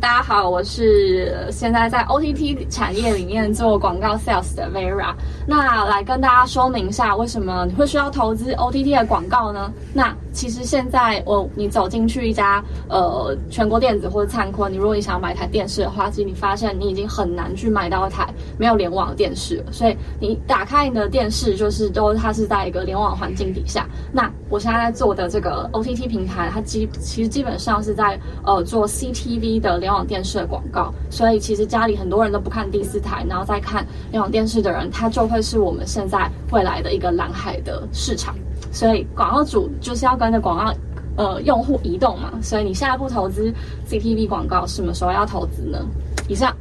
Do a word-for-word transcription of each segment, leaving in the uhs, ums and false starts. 大家好，我是现在在 O T T 产业里面做广告 sales 的 Vera。 那来跟大家说明一下，为什么你会需要投资 O T T 的广告呢？那其实现在我、哦、你走进去一家呃全国电子或者灿坤，你如果你想要买台电视的话，其实你发现你已经很难去买到一台没有联网的电视了。所以你打开你的电视，就是都它是在一个联网环境底下。那我现在在做的这个 O T T 平台，它基其实基本上是在呃做 C T V 的联网电视的广告，所以其实家里很多人都不看第四台，然后再看联网电视的人，他就会是我们现在未来的一个蓝海的市场。所以广告主就是要跟着广告呃用户移动嘛，所以你下一步投资 C T V 广告什么时候要投资呢？以上。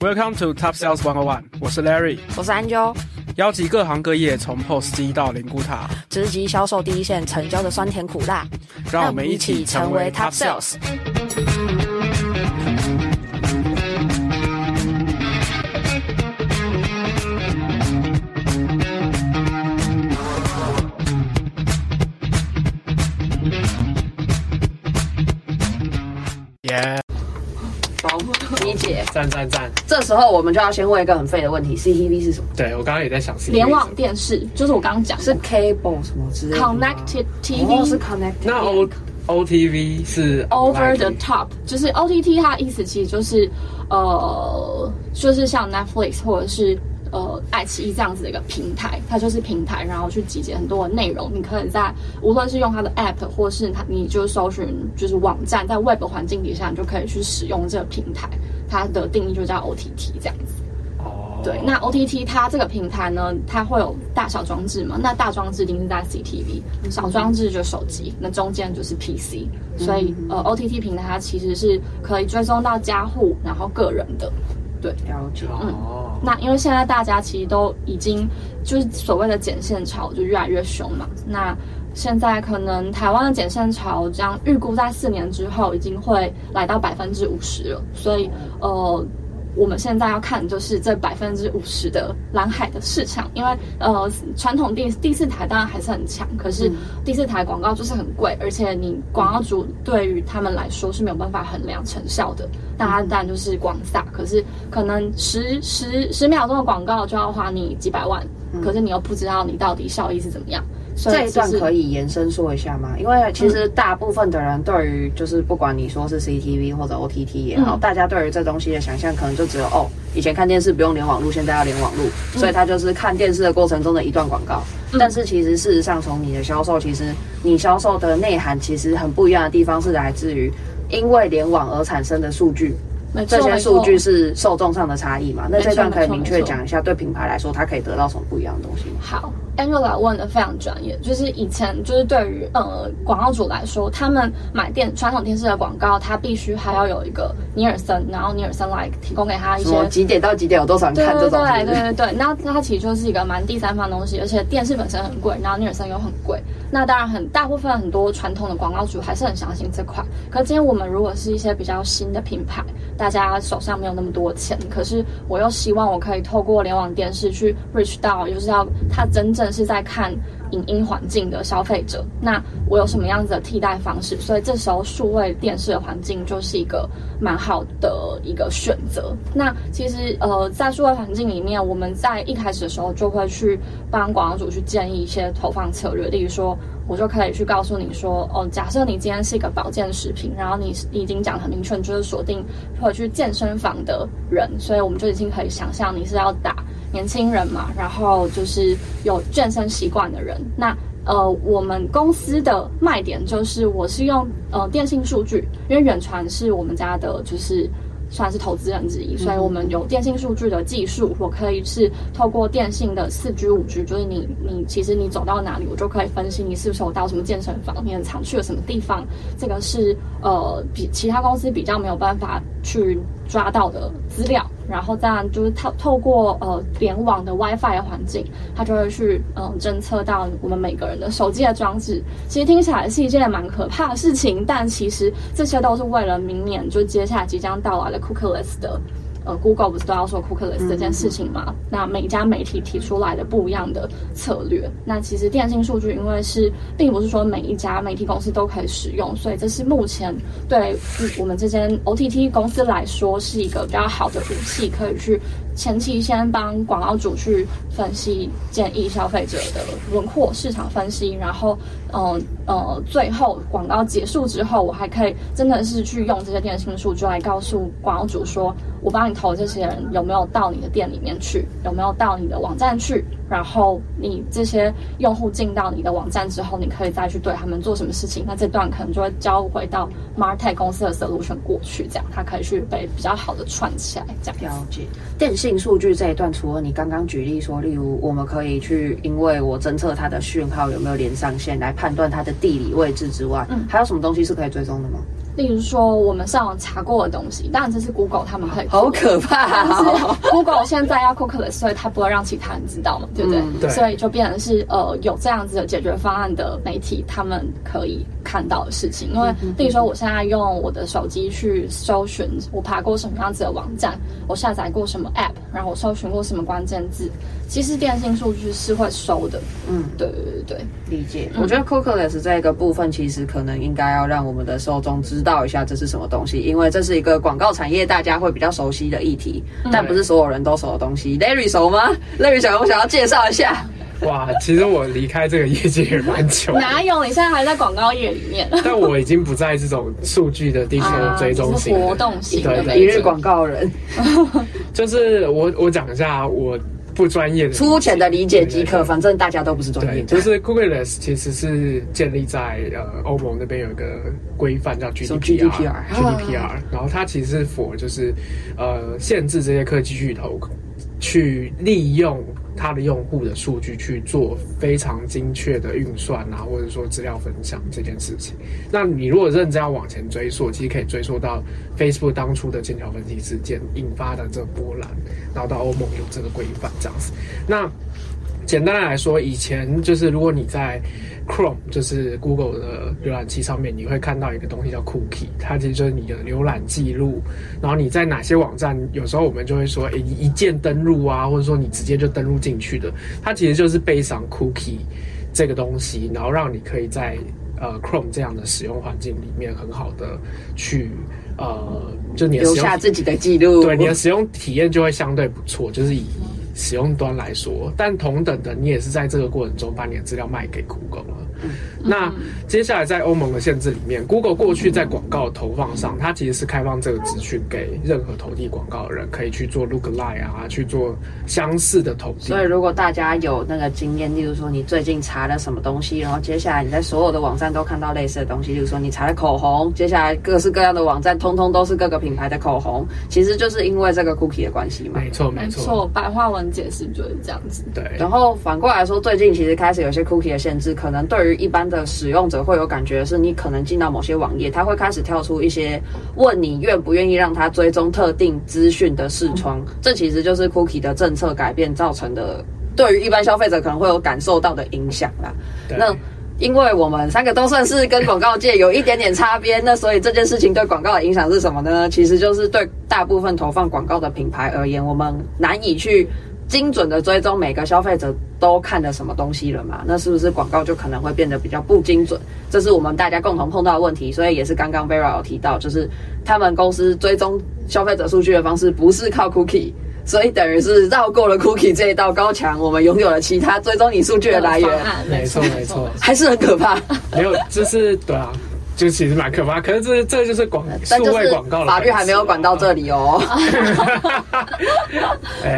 Welcome to Top Sales 一零一，我是 Larry， 我是 Angela， 邀集各行各业，从 P O S 机到灵骨塔，直击销售第一线成交的酸甜苦辣，让我们一起成为 Top Sales。赞赞赞！这时候我们就要先问一个很废的问题 ：C T V 是什么？对，我刚刚也在想 ，C T V 联网电视就是我刚刚讲的，是 cable 什么之类的 ，connected T V 是 connected。那 O O T V 是 over the top， 就是 O T T 它的意思其实就是呃，就是像 Netflix 或者是呃爱奇艺这样子的一个平台，它就是平台，然后去集结很多的内容。你可以在无论是用它的 app， 或是它你就搜寻就是网站，在 web 环境底下，你就可以去使用这个平台。它的定义就叫 O T T 这样子。哦，对，那 O T T 它这个平台呢，它会有大小装置嘛？那大装置一定是在 C T V， 小装置就手机，那中间就是 P C。所以呃 ，O T T 平台它其实是可以追踪到家户，然后个人的。对，了解。嗯，那因为现在大家其实都已经就是所谓的剪线潮就越来越凶嘛。那现在可能台湾的剪线潮将预估在四年之后已经会来到百分之五十了，所以呃，我们现在要看就是这百分之五十的蓝海的市场，因为呃，传统第第四台当然还是很强，可是第四台广告就是很贵，而且你广告主对于他们来说是没有办法衡量成效的，那它当然就是广撒，可是可能十十十秒钟的广告就要花你几百万，可是你又不知道你到底效益是怎么样。这一段可以延伸说一下吗？因为其实大部分的人对于就是不管你说是 C T V 或者 O T T 也好，嗯、大家对于这东西的想象可能就只有哦，以前看电视不用联网路，现在要联网路，嗯、所以它就是看电视的过程中的一段广告。嗯、但是其实事实上，从你的销售，其实你销售的内涵其实很不一样的地方是来自于因为联网而产生的数据。这些数据是受众上的差异嘛？那这段可以明确讲一下，对品牌来说，它可以得到什么不一样的东西吗？好 ，Angela 问的非常专业，就是以前就是对于呃广告主来说，他们买电传统电视的广告，它必须还要有一个尼尔森，然后尼尔森来提供给他一些几点到几点有多少人看这种。对对对对对，那它其实就是一个蛮第三方的东西，而且电视本身很贵，然后尼尔森又很贵。那当然很大部分很多传统的广告主还是很相信这块，可是今天我们如果是一些比较新的品牌。大家手上没有那么多钱，可是我又希望我可以透过联网电视去 reach 到，就是要他真正是在看影音环境的消费者。那我有什么样子的替代方式？所以这时候数位电视的环境就是一个蛮好的一个选择。那其实呃，在数位环境里面，我们在一开始的时候就会去帮广告主去建议一些投放策略，例如说。我就可以去告诉你说，哦，假设你今天是一个保健食品，然后你已经讲很明确，就是锁定会去健身房的人，所以我们就已经可以想象你是要打年轻人嘛，然后就是有健身习惯的人。那呃，我们公司的卖点就是我是用呃电信数据，因为远传是我们家的，就是。算是投资人之一，所以我们有电信数据的技术，我可以是透过电信的 四 G 五 G， 就是你你其实你走到哪里，我就可以分析你是不是有到什么健身房，你很常去了什么地方，这个是呃比其他公司比较没有办法去抓到的资料，然后再就是透透过呃联网的 WiFi 的环境，它就会去嗯、呃、侦测到我们每个人的手机的装置。其实听起来是一件蛮可怕的事情，但其实这些都是为了明年就接下来即将到来的 cookieless 的。呃 Google 不是都要说 cookieless 这件事情吗、嗯、那每家媒体提出来的不一样的策略，那其实电信数据因为是并不是说每一家媒体公司都可以使用，所以这是目前对我们这间 O T T 公司来说是一个比较好的武器，可以去前期先帮广告主去分析建议消费者的轮廓市场分析，然后嗯 呃, 呃，最后广告结束之后，我还可以真的是去用这些电信数据来告诉广告主说，我帮你投这些人有没有到你的店里面去，有没有到你的网站去，然后你这些用户进到你的网站之后，你可以再去对他们做什么事情。那这段可能就会交回到 Martech 公司的 solution 过去，这样它可以去被比较好的串起来，这样。了解。电信数据这一段，除了你刚刚举例说，例如我们可以去因为我侦测它的讯号有没有连上线来判断它的地理位置之外、嗯、还有什么东西是可以追踪的吗？例如说我们上网查过的东西，当然这是 Google 他们可以做的，好可怕、哦、但是 Google 现在要 cookieless， 所以它不会让其他人知道嘛，对不对、嗯、对，所以就变成是呃有这样子的解决方案的媒体他们可以看到的事情。因为例如说我现在用我的手机去搜寻我爬过什么样子的网站，我下载过什么 app， 然后我搜寻过什么关键字，其实电信数据是会收的。嗯，对对对，理解、嗯、我觉得 cookieless 这个部分其实可能应该要让我们的受众知道知道一下这是什么东西，因为这是一个广告产业大家会比较熟悉的议题、嗯、但不是所有人都熟的东西。 Larry 熟吗？ Larry 想我想要介绍一下。哇，其实我离开这个业界也蛮久的。哪有，你现在还在广告业里面。但我已经不在这种数据的地球追踪型、啊、活动型的一日广告人。就是我我讲一下我不专业的粗浅的理解即可，反正大家都不是专业的。就是 cookieless 其实是建立在呃欧盟那边有一个规范叫 G D P R， G D P R， 然后它其实是 for 就是呃限制这些科技巨头去利用它的用户的数据去做非常精确的运算啊，或者说资料分享这件事情。那你如果认真要往前追溯，其实可以追溯到 Facebook 当初的剑桥分析事件引发的这波澜，然后到欧盟有这个规范这样子。那简单来说，以前就是如果你在 Chrome 就是 Google 的浏览器上面，你会看到一个东西叫 Cookie， 它其实就是你的浏览记录，然后你在哪些网站，有时候我们就会说、欸、一键登入啊，或者说你直接就登入进去的，它其实就是背上 Cookie 这个东西，然后让你可以在呃 Chrome 这样的使用环境里面很好的去呃就你的留下自己的记录，对，你的使用体验就会相对不错，就是以使用端来说。但同等的，你也是在这个过程中把你的资料卖给 Google 了、嗯、那接下来在欧盟的限制里面， Google 过去在广告投放上，它其实是开放这个资讯给任何投递广告的人可以去做 lookalike 啊，去做相似的投递。所以如果大家有那个经验，例如说你最近查了什么东西，然后接下来你在所有的网站都看到类似的东西，例如说你查了口红，接下来各式各样的网站通通都是各个品牌的口红，其实就是因为这个 cookie 的关系嘛。没错没错，白话文解释就是这样子。对，然后反过来说，最近其实开始有些 cookie 的限制，可能对于一般的使用者会有感觉的是，你可能进到某些网页，它会开始跳出一些问你愿不愿意让它追踪特定资讯的视窗、嗯、这其实就是 cookie 的政策改变造成的，对于一般消费者可能会有感受到的影响啦。那因为我们三个都算是跟广告界有一点点擦边，那所以这件事情对广告的影响是什么呢？其实就是对大部分投放广告的品牌而言，我们难以去精准的追踪每个消费者都看了什么东西了嘛，那是不是广告就可能会变得比较不精准？这是我们大家共同碰到的问题，所以也是刚刚 Vera 有提到，就是他们公司追踪消费者数据的方式不是靠 cookie， 所以等于是绕过了 cookie 这一道高墙，我们拥有了其他追踪你数据的来源。没错没错，还是很可怕。没有，就是对啊，就其实蛮可怕，可是这这就是广数位广告了，法律还没有管到这里哦。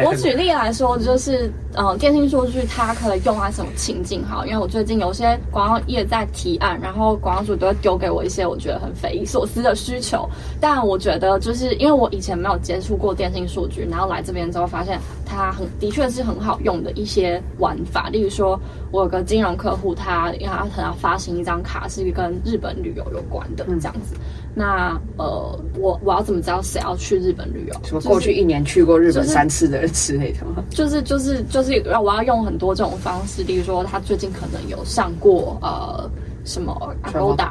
我举例来说，就是嗯，电信数据它可以用在什么情境？好，因为我最近有些广告业在提案，然后广告主都会丢给我一些我觉得很匪夷所思的需求，但我觉得就是因为我以前没有接触过电信数据，然后来这边之后发现它很的确是很好用的一些玩法。例如说，我有个金融客户，他因为他可能要发行一张卡，是跟日本旅游有关的这样子，那呃，我我要怎么知道谁要去日本旅游？什么过去一年去过日本三次的人之类的吗？就是就是就是，我要用很多这种方式，例如说他最近可能有上过呃什么 Agoda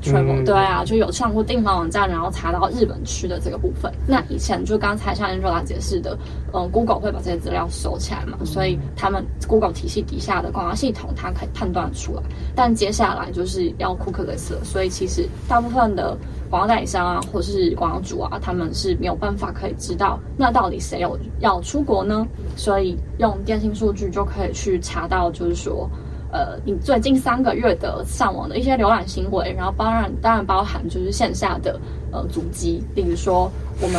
Travel，嗯、对啊，就有上过订房网站，然后查到日本区的这个部分。那以前就刚才像 Angela 解释的，嗯 ，Google 会把这些资料收起来嘛，嗯、所以他们 Google 体系底下的广告系统，它可以判断出来。但接下来就是要 Cookieless 了，所以其实大部分的广告代理商啊，或是广告主啊，他们是没有办法可以知道那到底谁有要出国呢？所以用电信数据就可以去查到，就是说，呃，你最近三个月的上网的一些浏览行为，然后当然当然包含就是线下的呃足迹，例如说我们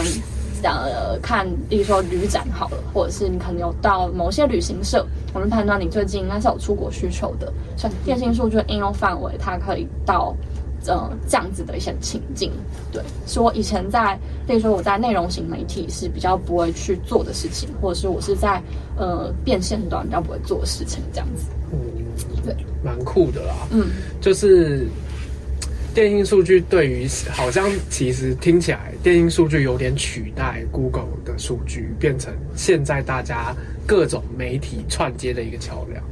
呃看，例如说旅展好了，或者是你可能有到某些旅行社，我们判断你最近应该是有出国需求的，所以电信数据应用范围它可以到。呃，这样子的一些情境，对，是我以前在，例如说我在内容型媒体是比较不会去做的事情，或者是我是在呃变现端比较不会做的事情，这样子。嗯，对，蛮酷的啦。嗯，就是电信数据对于好像其实听起来电信数据有点取代 Google 的数据，变成现在大家各种媒体串接的一个桥梁。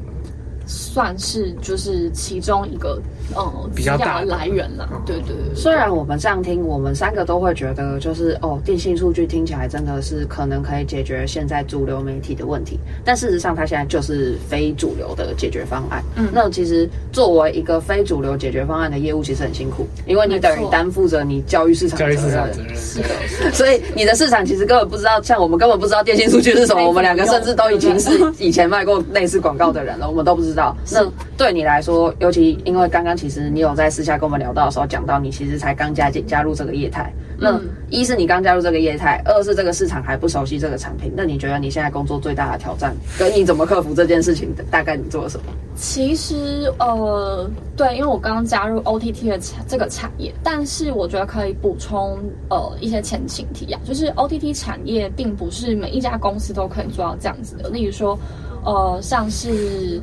算是就是其中一个嗯比较大的来源啦，对对对。虽然我们这样听，我们三个都会觉得就是哦，电信数据听起来真的是可能可以解决现在主流媒体的问题，但事实上它现在就是非主流的解决方案。嗯，那其实作为一个非主流解决方案的业务，其实很辛苦，因为你等于担负着你教育市场责任。教育市场责任是的，所以你的市场其实根本不知道，像我们根本不知道电信数据是什么，我们两个甚至都已经是以前卖过类似广告的人了，我们都不知道。知道，那对你来说，尤其因为刚刚其实你有在私下跟我们聊到的时候讲到，你其实才刚加加入这个业态。那一是你刚加入这个业态，二是这个市场还不熟悉这个产品。那你觉得你现在工作最大的挑战，跟你怎么克服这件事情，大概你做了什么？其实呃，对，因为我刚加入 O T T 的这个产业，但是我觉得可以补充呃一些前情提要，就是 O T T 产业并不是每一家公司都可以做到这样子的。例如说，呃，像是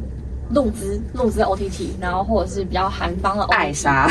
路资、路资 O T T， 然后或者是比较韩方的 O T T， 爱莎，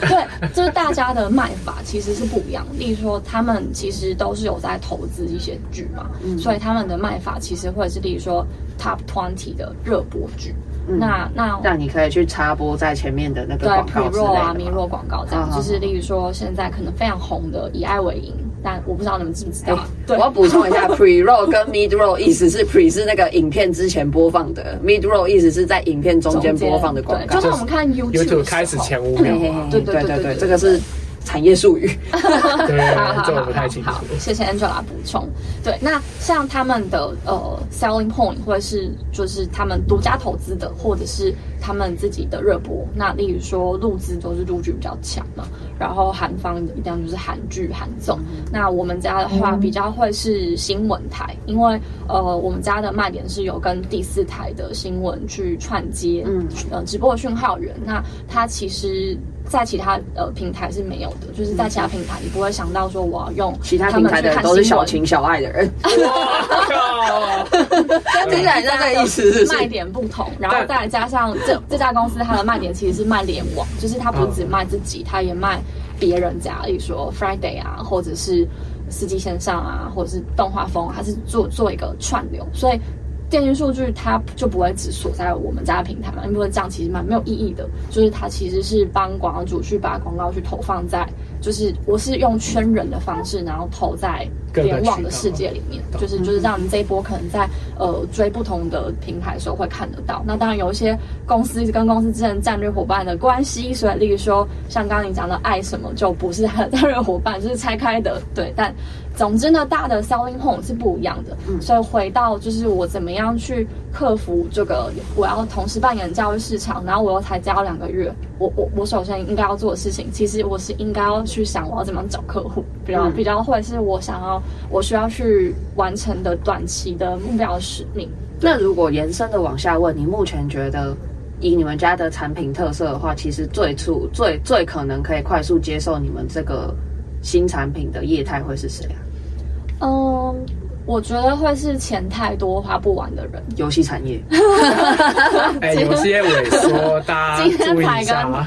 对，就是大家的卖法其实是不一样。例如说，他们其实都是有在投资一些剧嘛，嗯、所以他们的卖法其实会是，例如说 Top 二十的热播剧。嗯、那那那你可以去插播在前面的那个广告之类的，对，米若啊、米若广告这样，啊、就是例如说现在可能非常红的《以爱为营》。但我不知道你们知不知道。欸、对，我要补充一下 ，pre roll 跟 mid roll 意思是 pre 是那个影片之前播放的 ，mid roll 意思是在影片中间播放的广告。就像我们看 YouTube 开始前五秒嘛。对对对对，这个是产业术语。对，这我不太清楚。好，谢谢 Angela 补充。对，那像他们的呃 selling point 或者是就是他们独家投资的，或者是他们自己的热播，那例如说陆资都是陆剧比较强嘛，然后韩方一定就是韩剧、韩综。嗯、那我们家的话比较会是新闻台，嗯、因为呃我们家的卖点是有跟第四台的新闻去串接，嗯，呃直播的讯号源。那它其实在其他呃平台是没有的，就是在其他平台你不会想到说我要用其他平台的人都是小情小爱的人。哇靠！听起来像这个意思是卖点不同，然后再加上这这家公司它的卖点其实是卖联网，就是它不只卖自己，它也卖别人家，例如说 Friday 啊，或者是司机线上啊，或者是动画风，它是做做一个串流，所以电信数据它就不会只锁在我们家的平台嘛，因为这样其实蛮没有意义的。就是它其实是帮广告主去把广告去投放在，就是我是用圈人的方式，然后投在联网的世界里面，就是就是让你这一波可能在呃追不同的平台的时候会看得到。那当然有一些公司跟公司之间战略伙伴的关系，所以例如说像刚刚你讲的爱什么就不是战略伙伴，就是拆开的，对，但。总之呢，大的 selling point 是不一样的，嗯、所以回到就是我怎么样去克服这个，我要同时扮演教育市场，然后我又才加了两个月，我我我首先应该要做的事情，其实我是应该要去想我要怎么样找客户，比较、嗯、比较会是我想要我需要去完成的短期的目标使命。那如果延伸的往下问，你目前觉得？以你们家的产品特色的话，其实最初最最可能可以快速接受你们这个新产品的业态会是谁啊？嗯，我觉得会是钱太多花不完的人。游戏产业，哎，游戏业萎缩，大家注意一下。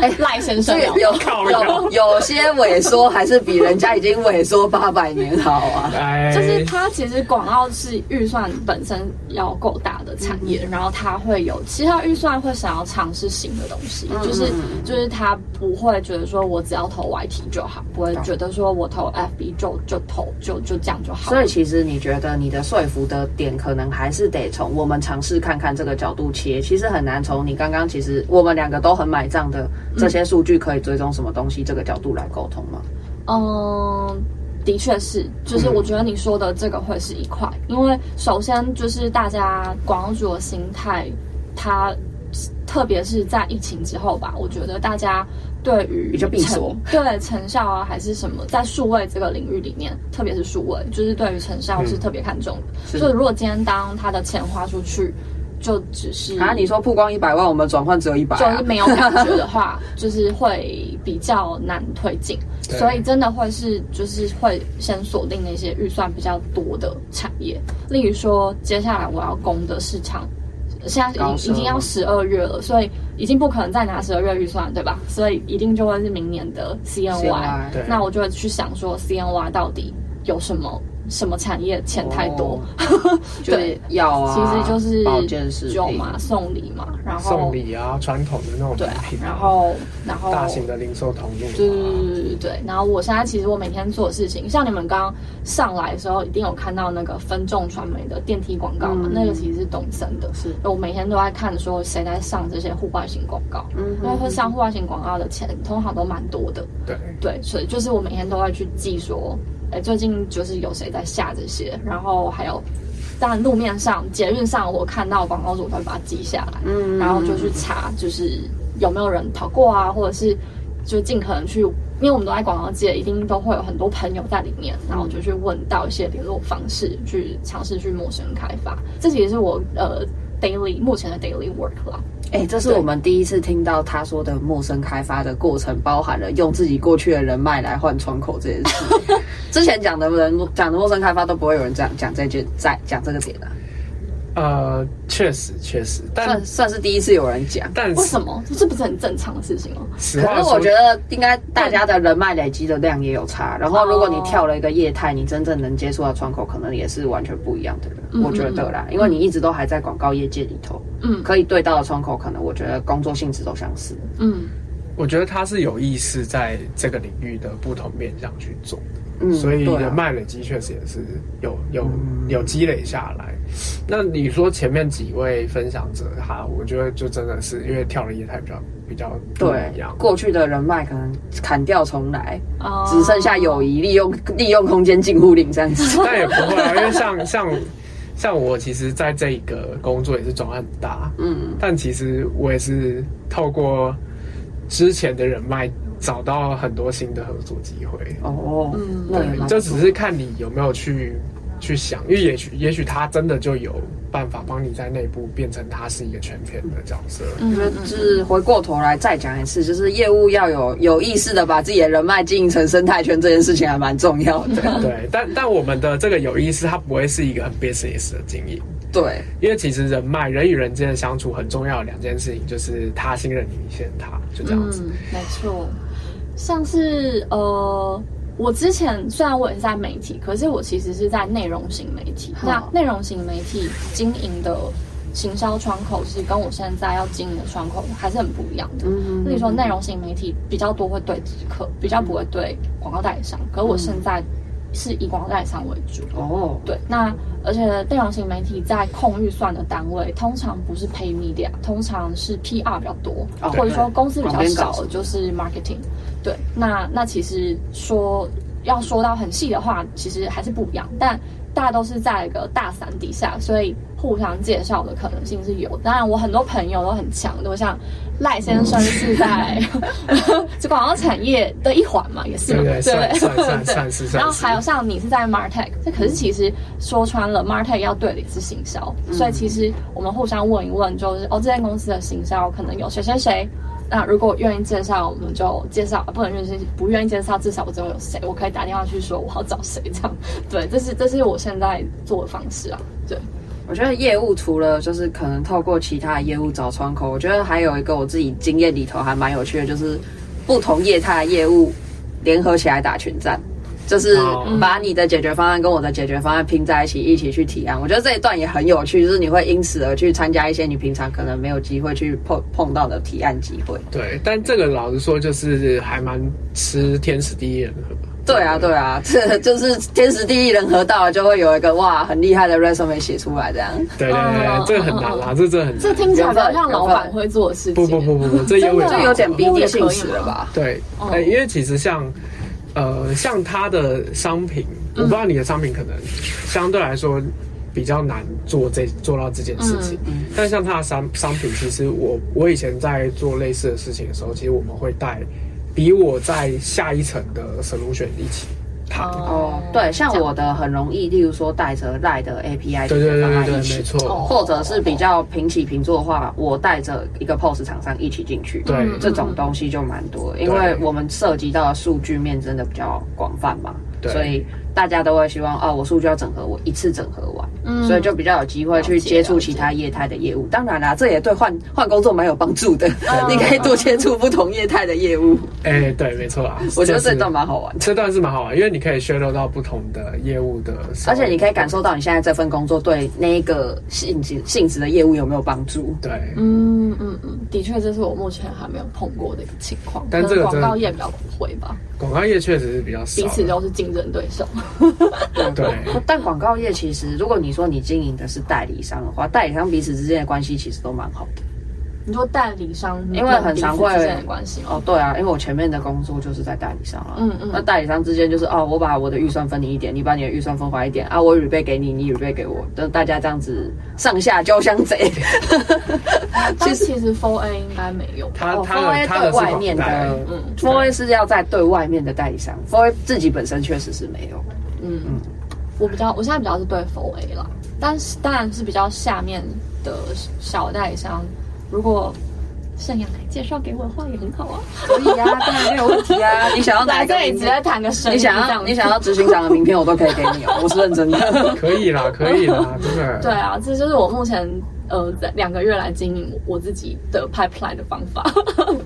哎，赖先生有有有有些萎缩还是比人家已经萎缩八百年好啊。就是它其实广告是预算本身要够大的产业，嗯、然后它会有其他预算会想要尝试新的东西，嗯、就是就是它不会觉得说我只要投 Y T 就好，不会觉得说我投 F B 就就投就就这样就好。所以其实你觉得你的说服的点，可能还是得从我们尝试看看这个角度切，其实很难从你刚刚其实我们两个都很买账的这些数据可以追踪什么东西这个角度来沟通吗？嗯，的确是，就是我觉得你说的这个会是一块，嗯、因为首先就是大家广告主的心态，它特别是在疫情之后吧，我觉得大家对于比较闭锁，对成效啊还是什么，在数位这个领域里面，特别是数位，就是对于成效是特别看重的。嗯、所以如果今天当他的钱花出去，就只是啊，你说曝光一百万，我们转换只有一百、啊，就是没有感觉的话，就是会比较难推进。所以真的会是就是会先锁定那些预算比较多的产业，例如说接下来我要攻的市场。现在已经要十二月了，所以已经不可能再拿十二月预算，对吧？所以一定就会是明年的 C N Y。那我就会去想说 ，C N Y 到底有什么什么产业钱太多？哦、对，要啊，其实就是酒嘛、送礼嘛，然后送礼啊，传统的那种礼品、啊，然后然后大型的零售通路、啊，对对对对。然后我现在其实我每天做的事情，像你们刚刚上来的时候，一定有看到那个分众传媒的电梯广告嘛，嗯、那个其实是东森的，是我每天都在看说谁在上这些户外型广告，嗯、因为会上户外型广告的钱通常都蛮多的，对对，所以就是我每天都会去记说。哎，最近就是有谁在下这些，然后还有，当然路面上、捷运上，我看到广告主会把它记下来，嗯，然后就去查，就是有没有人跑过啊，或者是就尽可能去，因为我们都在广告界，一定都会有很多朋友在里面，然后就去问到一些联络方式，去尝试去陌生开发。这其实是我呃 daily 目前的 daily work 啦。哎、欸，这是我们第一次听到他说的陌生开发的过程，包含了用自己过去的人脉来换窗口这件事。之前讲的人讲的陌生开发都不会有人讲讲这句在讲这个点的、啊。呃，确实确实，但算算是第一次有人讲。但为什么？这不是很正常的事情吗？实话说，可是我觉得应该大家的人脉累积的量也有差。然后，如果你跳了一个业态，你真正能接触到窗口，可能也是完全不一样的人。嗯、我觉得啦，因为你一直都还在广告业界里头，嗯，可以对到的窗口，可能我觉得工作性质都相似。嗯，我觉得他是有意识在这个领域的不同面向去做的。嗯、所以人脉累积确实也是有、啊、有有积累下来。那你说前面几位分享者哈，我觉得就真的是因为跳的业态比较比较不一样，对过去的人脉可能砍掉重来，哦、只剩下友谊，利用利用空间近乎零这样子。但也不会啊，因为像像像我其实在这个工作也是转换很大，嗯，但其实我也是透过之前的人脉。找到很多新的合作机会哦，嗯，对，这只是看你有没有去去想，因为也许也许他真的就有办法帮你在内部变成他是一个全片的角色。嗯，就是回过头来再讲一次，就是业务要有有意识的把自己的人脉经营成生态圈，这件事情还蛮重要的。对，但但我们的这个有意识，它不会是一个很 business 的经营。对，因为其实人脉，人与人之间的相处很重要的两件事情，就是他信任你，你信任他，就这样子。嗯，没错。像是呃，我之前虽然我也是在媒体，可是我其实是在内容型媒体。那内容型媒体经营的行销窗口，是跟我现在要经营的窗口还是很不一样的。嗯，所以说内容型媒体比较多会对直客，比较不会对广告代理商。可是我现在。是以广告代理商为主哦， oh. 对，那而且内容型媒体在控预算的单位通常不是 pay media， 通常是 P R 比较多， oh, 或者说公司比较少就是 marketing， 对，那那其实说要说到很细的话，其实还是不一样，但大家都是在一个大伞底下，所以互相介绍的可能性是有。当然，我很多朋友都很强，都像赖先生是在这广告产业的一环嘛，也是嘛，对不对？对。然后还有像你是在 Martech， 这可是其实说穿了 ，Martech 要对的是行销，嗯、所以其实我们互相问一问，就是哦，这间公司的行销可能有谁谁谁。那如果愿意介绍我们就介绍，不能愿意不愿意介绍，至少我知道有谁，我可以打电话去说我要找谁这样。对，这是这是我现在做的方式啊。对，我觉得业务除了就是可能透过其他的业务找窗口，我觉得还有一个我自己经验里头还蛮有趣的，就是不同业态的业务联合起来打群战，就是把你的解决方案跟我的解决方案拼在一起，一起去提案。我觉得这一段也很有趣，就是你会因此而去参加一些你平常可能没有机会去碰碰到的提案机会。对，但这个老实说就是还蛮吃天时地利人和。对啊，对啊，这就是天时地利人和到了，就会有一个哇很厉害的 resume 写出来这样。对对对，这个很难啦，这这很难。这听起来像老板会做的事情。不不不不不，这有这有点逼近性质了吧？对，因为其实像。呃，像它的商品，我不知道你的商品可能相对来说比较难做这做到这件事情，嗯嗯、但像它的商商品，其实我我以前在做类似的事情的时候，其实我们会带比我在下一层的 solution 一起谈。哦，对，像我的很容易，例如说带着 Line 的 A P I 对对对对，没错，或者是比较平起平坐的话，我带着一个 P O S 厂商一起进去，对、嗯，这种东西就蛮多，因为我们涉及到的数据面真的比较广泛嘛，所以大家都会希望啊、哦，我数据要整合，我一次整合完，嗯、所以就比较有机会去接触其他业态的业务。当然啦、啊，这也对换换工作蛮有帮助的，你可以多接触不同业态的业务。哎、欸，对，没错啊，我觉得这段蛮好玩的，这段是蛮好玩，因为你可以学到到不同的业务的，而且你可以感受到你现在这份工作对那个性质性质的业务有没有帮助。对，嗯嗯嗯，的确，这是我目前还没有碰过的一个情况。但这个广告业比较不会吧？广告业确实是比较少，彼此都是竞争对手。对，但广告业其实，如果你说你经营的是代理商的话，代理商彼此之间的关系其实都蛮好的。你说代理商，因为很常会哦，对啊，因为我前面的工作就是在代理商了、啊，嗯嗯，那代理商之间就是哦，我把我的预算分你一点，你把你的预算分完一点啊，我 rebate 给你，你 rebate 给我，就大家这样子上下交相贼。但其实 四 A 应该没有，他他、哦、他对外面的，嗯 ，四 A 是要在对外面的代理商 ，四 A 自己本身确实是没有，嗯嗯，我比较我现在比较是对 四 A 啦，但是当然是比较下面的小代理商。如果盛阳来介绍给我的话，也很好啊，可以啊，当然没有问题啊。你想要哪一个名片？你直接谈个生意，你想要你想要执行长的名片，我都可以给你哦，我是认真的。可以啦，可以啦，真的。对啊，这就是我目前呃两个月来经营我自己的 pipeline 的方法。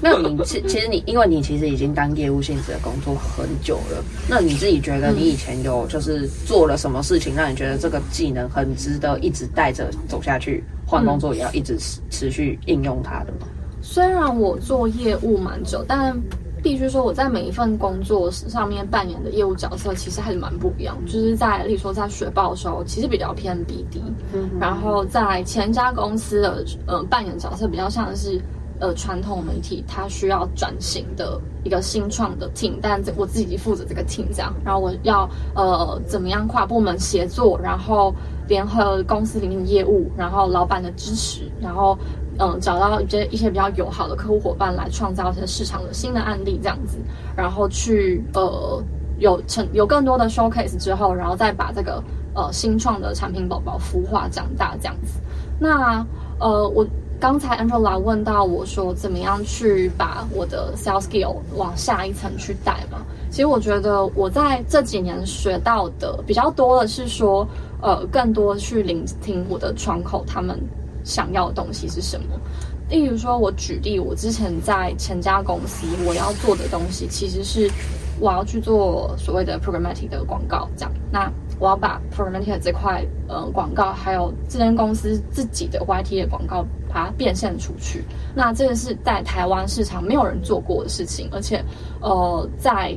那你其其实你因为你其实已经当业务性质的工作很久了，那你自己觉得你以前有就是做了什么事情，让你觉得这个技能很值得一直带着走下去？换工作也要一直持续应用它的吗？虽然我做业务蛮久，但必须说我在每一份工作上面扮演的业务角色其实还是蛮不一样。就是在例如说在雪豹的时候，其实比较偏 B D，、嗯、然后在前家公司的呃扮演角色比较像是呃传统媒体它需要转型的一个新创的 team， 但我自己负责这个 team 这样，然后我要呃怎么样跨部门协作，然后。联合公司里面的业务，然后老板的支持，然后嗯找到一些一些比较友好的客户伙伴来创造一些市场的新的案例这样子，然后去呃有成有更多的 showcase 之后，然后再把这个呃新创的产品宝宝孵化长大这样子。那呃我刚才 Angela 问到我说怎么样去把我的 sales skill 往下一层去带嘛？其实我觉得我在这几年学到的比较多的是说。呃，更多去聆听我的窗口他们想要的东西是什么。例如说，我举例，我之前在前家公司，我要做的东西其实是我要去做所谓的 programmatic 的广告，这样。那我要把 programmatic 这块呃广告，还有这间公司自己的 Y T 的广告，把它变现出去。那这个是在台湾市场没有人做过的事情，而且呃，在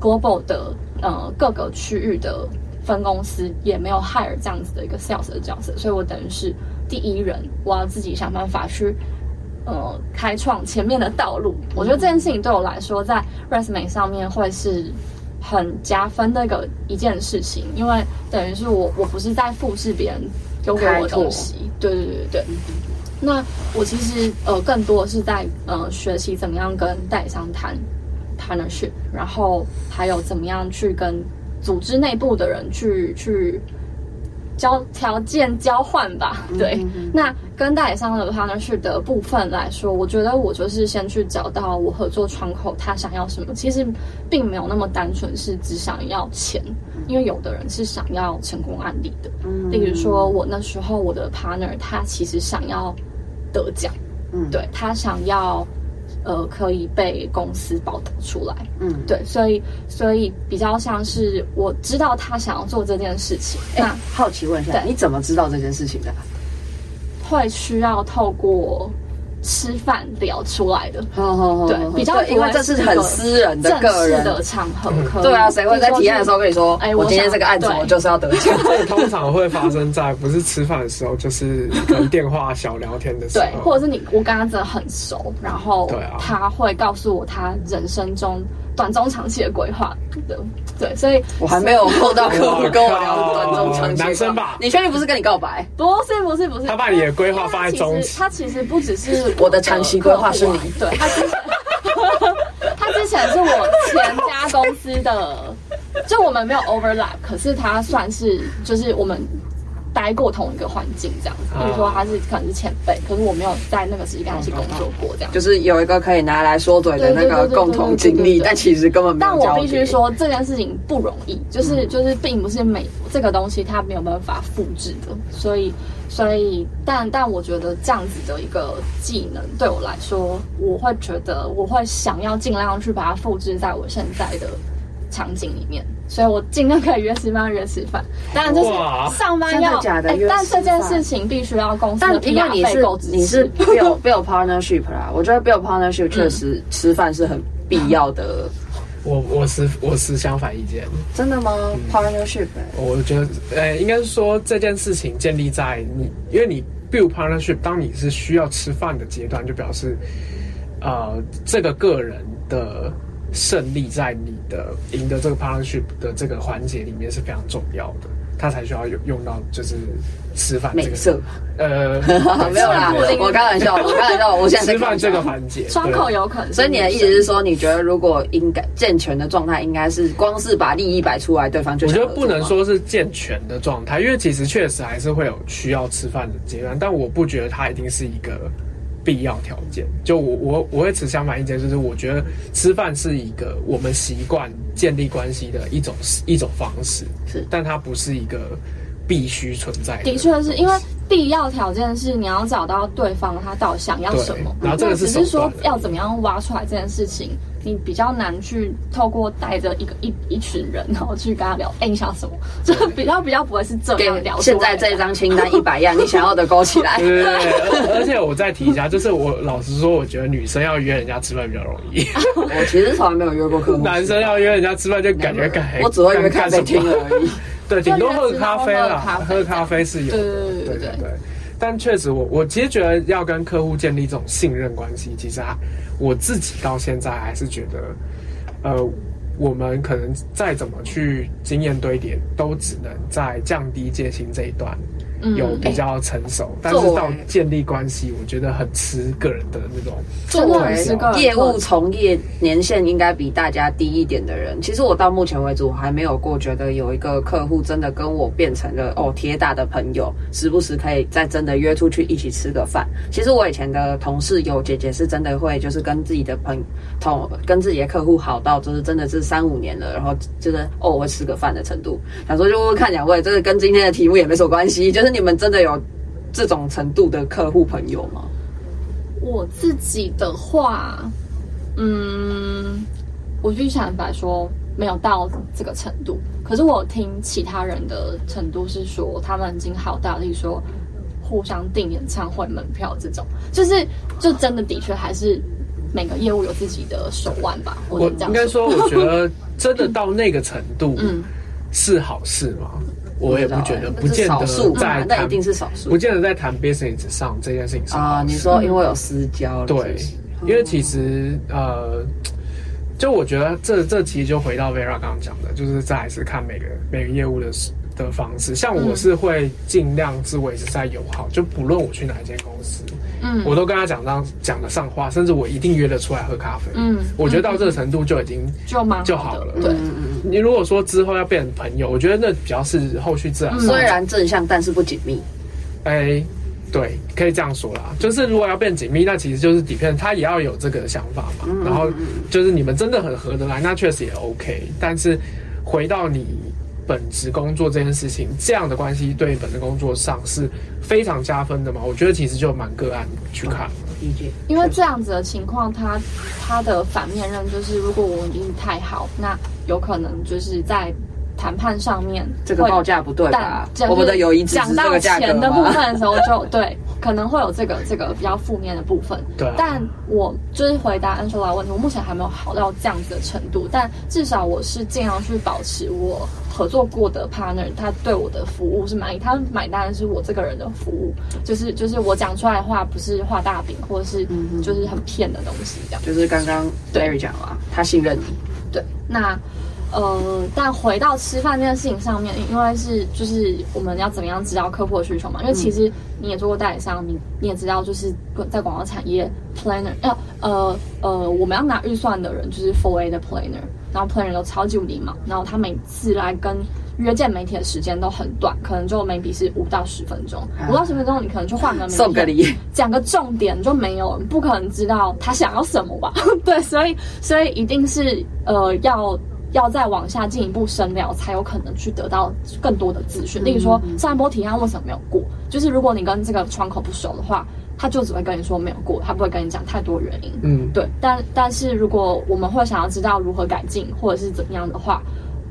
global 的呃各个区域的。分公司也没有 hire 这样子的一个 sales 的角色，所以我等于是第一人，我要自己想办法去呃开创前面的道路。我觉得这件事情对我来说，在 resume 上面会是很加分的一个一件事情，因为等于是我我不是在复制别人丢给我的东西，对对对对。那我其实呃更多是在呃学习怎么样跟代理商谈 partnership， 然后还有怎么样去跟。组织内部的人去去交条件交换吧，对。嗯嗯嗯，那跟代理商的 partnership 的部分来说，我觉得我就是先去找到我合作窗口他想要什么，其实并没有那么单纯是只想要钱，因为有的人是想要成功案例的，嗯嗯，例如说我那时候我的 partner 他其实想要得奖，嗯，对，他想要呃，可以被公司报道出来，嗯，对，所以所以比较像是我知道他想要做这件事情。欸、那好奇问一下，你怎么知道这件事情的？会需要透过吃饭聊出来的，好好好，对，比较因为这是很私人的个人的场合，嗯，对啊，谁会在提案的时候跟你说，哎、欸，我今天这个案子我就是要得奖？这通常会发生在不是吃饭的时候，就是可能电话小聊天的时候，对，或者是你我跟他真的很熟，然后他会告诉我他人生中短中长期的规划的，对，所以我还没有碰到客户跟我聊短中长期。男生吧？你确定不是跟你告白？不是，不是，不是。他把你的规划放在中期，他其实不只是我的长期规划是你，对，他之前他之前是我前家公司的，就我们没有 overlap， 可是他算是就是我们待过同一个环境这样子，比如说他是可能是前辈，可是我没有在那个时期跟他一起工作过，这样就是有一个可以拿来说嘴的那个共同经历，但其实根本没有交集。但我必须说这件事情不容易，就是就是并不是每这个东西它没有办法复制的，所以所以但但我觉得这样子的一个技能对我来说，我会觉得我会想要尽量去把它复制在我现在的场景里面，所以我尽量可以约吃饭约吃饭，当然就是上班要，欸、但这件事情必须要公司的 P R 被够支持。你是 build build partnership 啦，我觉得 build partnership 确实吃饭是很必要的。我我是我是相反意见。真的吗？嗯、partnership，欸、我觉得呃、欸，应该是说这件事情建立在你，因为你 build partnership， 当你是需要吃饭的阶段，就表示呃这个个人的胜利在你的赢得这个 partnership 的这个环节里面是非常重要的，它才需要用到就是吃饭这个美色，呃没有啦，我开玩笑，我开玩笑，我现在吃饭这个环节，窗口有可能。所以你的意思是说，你觉得如果应该健全的状态，应该是光是把利益摆出来，对方就想合作吗？我觉得不能说是健全的状态，因为其实确实还是会有需要吃饭的阶段，但我不觉得它一定是一个必要条件。就我我我会持相反意见，就是我觉得吃饭是一个我们习惯建立关系的一种一种方式，是，但它不是一个必须存在的。的确是，因为必要条件是你要找到对方他到底想要什么，然后这个是只是说要怎么样挖出来这件事情，你比较难去透过带着一个一一群人，然后去跟他聊，哎、欸，你想什么？就比较比较不会是这样聊。现在这一张清单一百样，你想要的勾起来。对，而且我再提一下，就是我老实说，我觉得女生要约人家吃饭比较容易。我其实从来没有约过客户。男生要约人家吃饭就感觉感，我只会约咖啡厅而已。对，顶多喝咖啡啦，喝咖啡是有的，对对 对, 對。但确实我，我我其实觉得要跟客户建立这种信任关系，其实还我自己到现在还是觉得，呃，我们可能再怎么去经验堆叠，都只能在降低戒心这一段有比较成熟，嗯欸、但是到建立关系，我觉得很吃个人的那种。作为业务从业年限应该比大家低一点的人，其实我到目前为止我还没有过觉得有一个客户真的跟我变成了哦铁打的朋友，时不时可以再真的约出去一起吃个饭。其实我以前的同事有姐姐是真的会就是跟自己的朋同跟自己的客户好到就是真的是三五年了，然后就是哦我会吃个饭的程度。想说就看两位，这个跟今天的题目也没什么关系，就是。你们真的有这种程度的客户朋友吗？我自己的话，嗯，我必须坦白说没有到这个程度。可是我听其他人的程度是说，他们已经好大力说互相订演唱会门票这种，就是就真的的确还是每个业务有自己的手腕吧。我, 我应该说，我觉得真的到那个程度，嗯，是好事吗？我也不觉得，不见得在谈，那一定是少数，不见得在谈 business 上这件事情上啊。你说因为有私交，对，因为其实呃，就我觉得这这其实就回到 Vera 刚刚讲的，就是这还是看每个每个业务的的方式。像我是会尽量是维持在友好，就不论我去哪一间公司，嗯，我都跟他讲上讲得上话，甚至我一定约得出来喝咖啡。嗯，我觉得到这个程度就已经就蛮就好了。对，你如果说之后要变成朋友，我觉得那比较是后续自然。虽然正向，但是不紧密。哎。对，可以这样说啦，就是如果要变紧密，那其实就是depend他也要有这个想法嘛，然后就是你们真的很合得来，那确实也 OK， 但是回到你本职工作这件事情，这样的关系对本职工作上是非常加分的嘛，我觉得其实就蛮个案去看，因为这样子的情况，他他的反面认就是如果我已经太好，那有可能就是在谈判上面这个报价不对吧？我们的友谊只是这个价格吗？讲到钱的部分的时候就对，可能会有这个这个比较负面的部分。对、啊，但我就是回答 Angela 问题，我目前还没有好到这样子的程度，但至少我是尽量去保持我合作过的 partner， 他对我的服务是满意，他买单是我这个人的服务，就是就是我讲出来的话不是画大饼，或者是就是很骗的东西这样。就是刚刚 Larry 讲了，他信任你。对，那。呃，但回到吃饭这件事情上面，因为是就是我们要怎么样知道客户的需求嘛？因为其实你也做过代理商，你你也知道，就是在广告产业 ，planner 要呃呃，我们要拿预算的人就是 四 A 的 planner， 然后 planner 都超级无敌忙，然后他每次来跟约见媒体的时间都很短，可能就 maybe 是五到十分钟，五、啊、到十分钟你可能就换个送个礼，讲个重点就没有，不可能知道他想要什么吧？对，所以所以一定是呃要。要再往下进一步深聊，才有可能去得到更多的资讯。例如说，上一波提案为什么没有过？就是如果你跟这个窗口不熟的话，他就只会跟你说没有过，他不会跟你讲太多原因。嗯，对。但但是如果我们会想要知道如何改进，或者是怎样的话，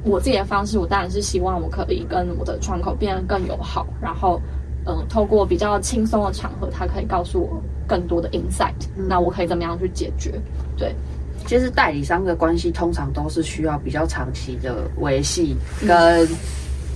我自己的方式，我当然是希望我可以跟我的窗口变得更友好，然后嗯、呃，透过比较轻松的场合，他可以告诉我更多的 insight， 那我可以怎么样去解决？对。其实代理商的关系通常都是需要比较长期的维系跟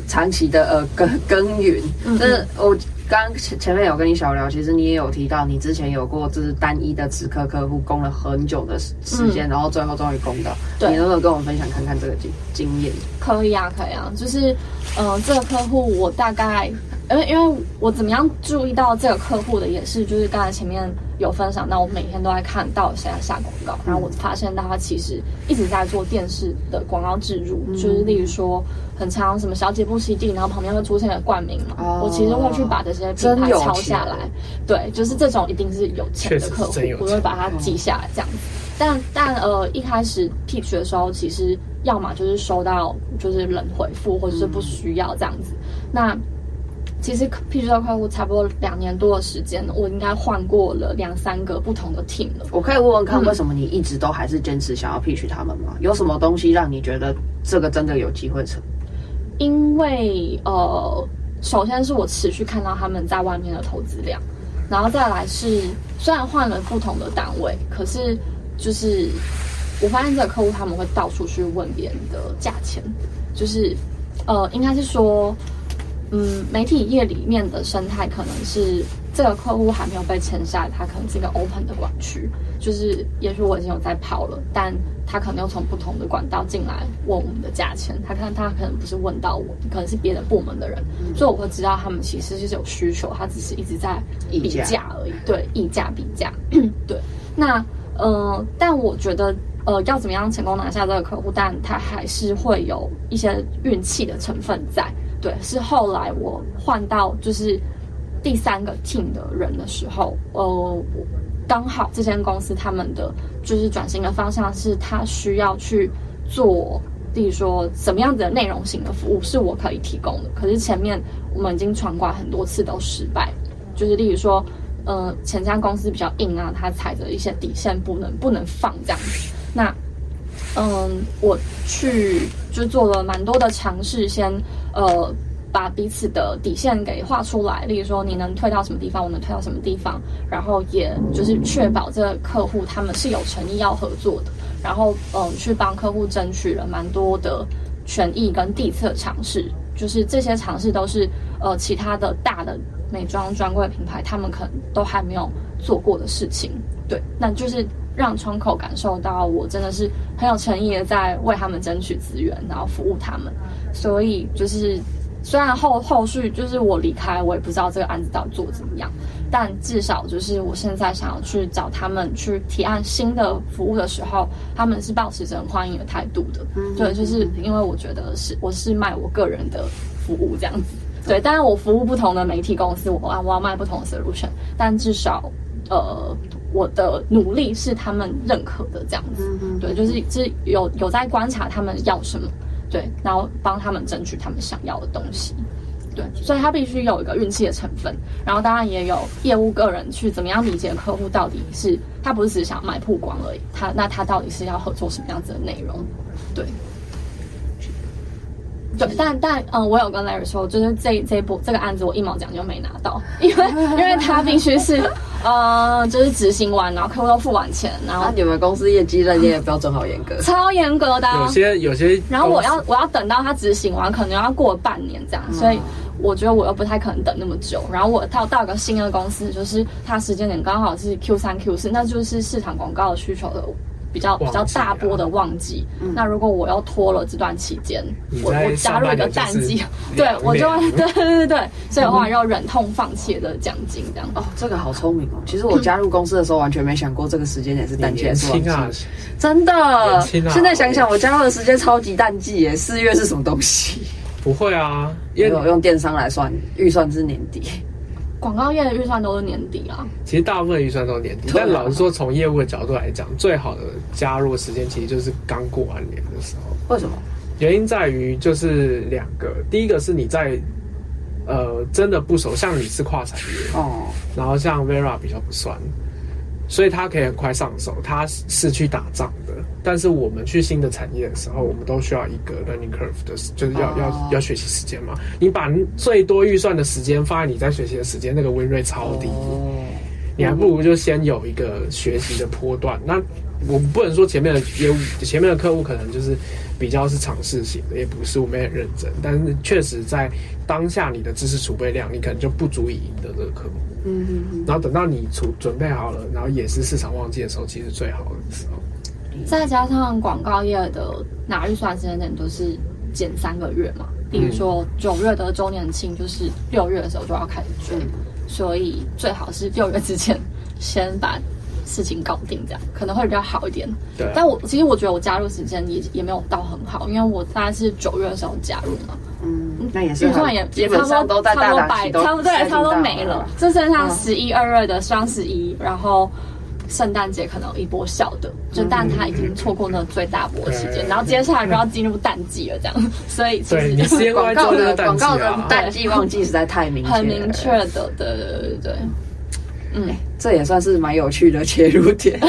长期的呃耕耕耘。但是我刚前面有跟你小聊，其实你也有提到，你之前有过就是单一的直客客户供了很久的时间，嗯、然后最后终于供到。你能不能跟我们分享看看这个经经验？可以啊，可以啊，就是嗯、呃，这个客户我大概。因为因为我怎么样注意到这个客户的，也是就是刚才前面有分享到，我每天都在看到谁在下广告，然后我发现到他其实一直在做电视的广告植入，嗯、就是例如说很常什么小姐不吸地，然后旁边会出现的冠名嘛，哦、我其实会去把这些品牌抄下来，对，就是这种一定是有钱的客户，我会把它记下来这样子。嗯、但但呃一开始 pitch 的时候，其实要么就是收到就是冷回复，或者是不需要这样子，嗯、那。其实 P G 的客户差不多两年多的时间，我应该换过了两三个不同的 team 了。我可以问问看，为什么你一直都还是坚持想要 pitch 他们吗？有什么东西让你觉得这个真的有机会成？因为呃，首先是我持续看到他们在外面的投资量，然后再来是虽然换了不同的单位，可是就是我发现这个客户他们会到处去问别人的价钱，就是呃，应该是说。嗯，媒体业里面的生态可能是这个客户还没有被签下来，它可能是一个 open 的管区，就是也许我已经有在跑了，但他可能又从不同的管道进来问我们的价钱，他看他可能不是问到我，可能是别的部门的人，嗯、所以我会知道他们其实是有需求，他只是一直在比价而已，对，议价比价，对。那呃，但我觉得。呃，要怎么样成功拿下这个客户？但他还是会有一些运气的成分在。对，是后来我换到就是第三个 team 的人的时候，呃，刚好这间公司他们的就是转型的方向是，他需要去做，例如说什么样子的内容型的服务是我可以提供的。可是前面我们已经闯关很多次都失败，就是例如说，呃，前家公司比较硬啊，他踩着一些底线不能不能放这样子。那，嗯，我去就做了蛮多的尝试，先呃把彼此的底线给画出来，例如说你能退到什么地方，我能退到什么地方，然后也就是确保这个客户他们是有诚意要合作的，然后嗯去帮客户争取了蛮多的权益跟第一次的尝试，就是这些尝试都是呃其他的大的美妆专柜品牌他们可能都还没有做过的事情，对，那就是。让窗口感受到我真的是很有诚意的在为他们争取资源，然后服务他们。所以就是虽然后后续就是我离开，我也不知道这个案子到底做怎么样，但至少就是我现在想要去找他们去提案新的服务的时候，他们是抱持着欢迎的态度的。嗯，对，就是因为我觉得是我是卖我个人的服务这样子。对，当然我服务不同的媒体公司，我我要卖不同的 solution， 但至少呃我的努力是他们认可的这样子。嗯，对，就是就是有有在观察他们要什么，对，然后帮他们争取他们想要的东西。对，所以它必须有一个运气的成分，然后当然也有业务个人去怎么样理解客户到底是他不是只想买曝光而已，他那他到底是要合作什么样子的内容？对，对，但但嗯，我有跟 Larry 说，就是这这一波这个案子我一毛奖就没拿到，因为因为他必须是呃就是执行完，然后客户都付完钱，然后、啊、你们公司业绩认定的标准好严格，超严格的、啊，有些有些，然后我要我要等到他执行完，可能要过半年这样，嗯、所以。我觉得我又不太可能等那么久，然后我到到一个新的公司，就是它时间点刚好是 Q 三 Q 四，那就是市场广告的需求的比较比较大波的旺季、嗯。那如果我又拖了这段期间，我我加入一个淡季，对我就会对对对，所以我后来又忍痛放弃了奖金这样。哦，这个好聪明哦！其实我加入公司的时候完全没想过这个时间点是淡季还是旺季，啊、真的、啊。现在想想，我加入的时间超级淡季耶，四月是什么东西？不会啊，因为我用电商来算，预算是年底。广告业的预算都是年底啊。其实大部分的预算都是年底，但老实说，从业务的角度来讲，最好的加入时间其实就是刚过完年的时候。为什么？原因在于就是两个，第一个是你在呃真的不熟，像你是跨产业哦，然后像 Vera 比较不算，所以他可以很快上手，他是去打仗的。但是我们去新的产业的时候，我们都需要一个 learning curve 的，就是要、oh. 要要学习时间嘛。你把最多预算的时间放在你在学习的时间，那个win rate超低， oh. 你还不如就先有一个学习的波段。那我不能说前面的业务、前面的客户可能就是比较是尝试型的，也不是我们很认真，但是确实在当下你的知识储备量，你可能就不足以赢得这个客户。嗯嗯嗯。然后等到你储准备好了，然后也是市场旺季的时候，其实最好的时候。再加上广告业的拿预算时间点都是减三个月嘛，比如说九月的周年庆就是六月的时候就要开始追，所以最好是六月之前先把事情搞定，这样可能会比较好一点。对、啊，但我其实我觉得我加入时间也也没有到很好，因为我大概是九月的时候加入嘛，嗯，那也是预算也也差不多，差不多百，差不多对，差不多没了，就剩下十一二月的双十一，然后。圣诞节可能有一波小的，就但他已经错过那最大波的时间、嗯，然后接下来就要进入淡季了，这样，所以其实就是广告的广告的淡季旺季实在太明确，很明确的，对对对对，嗯，欸、这也算是蛮有趣的切入点，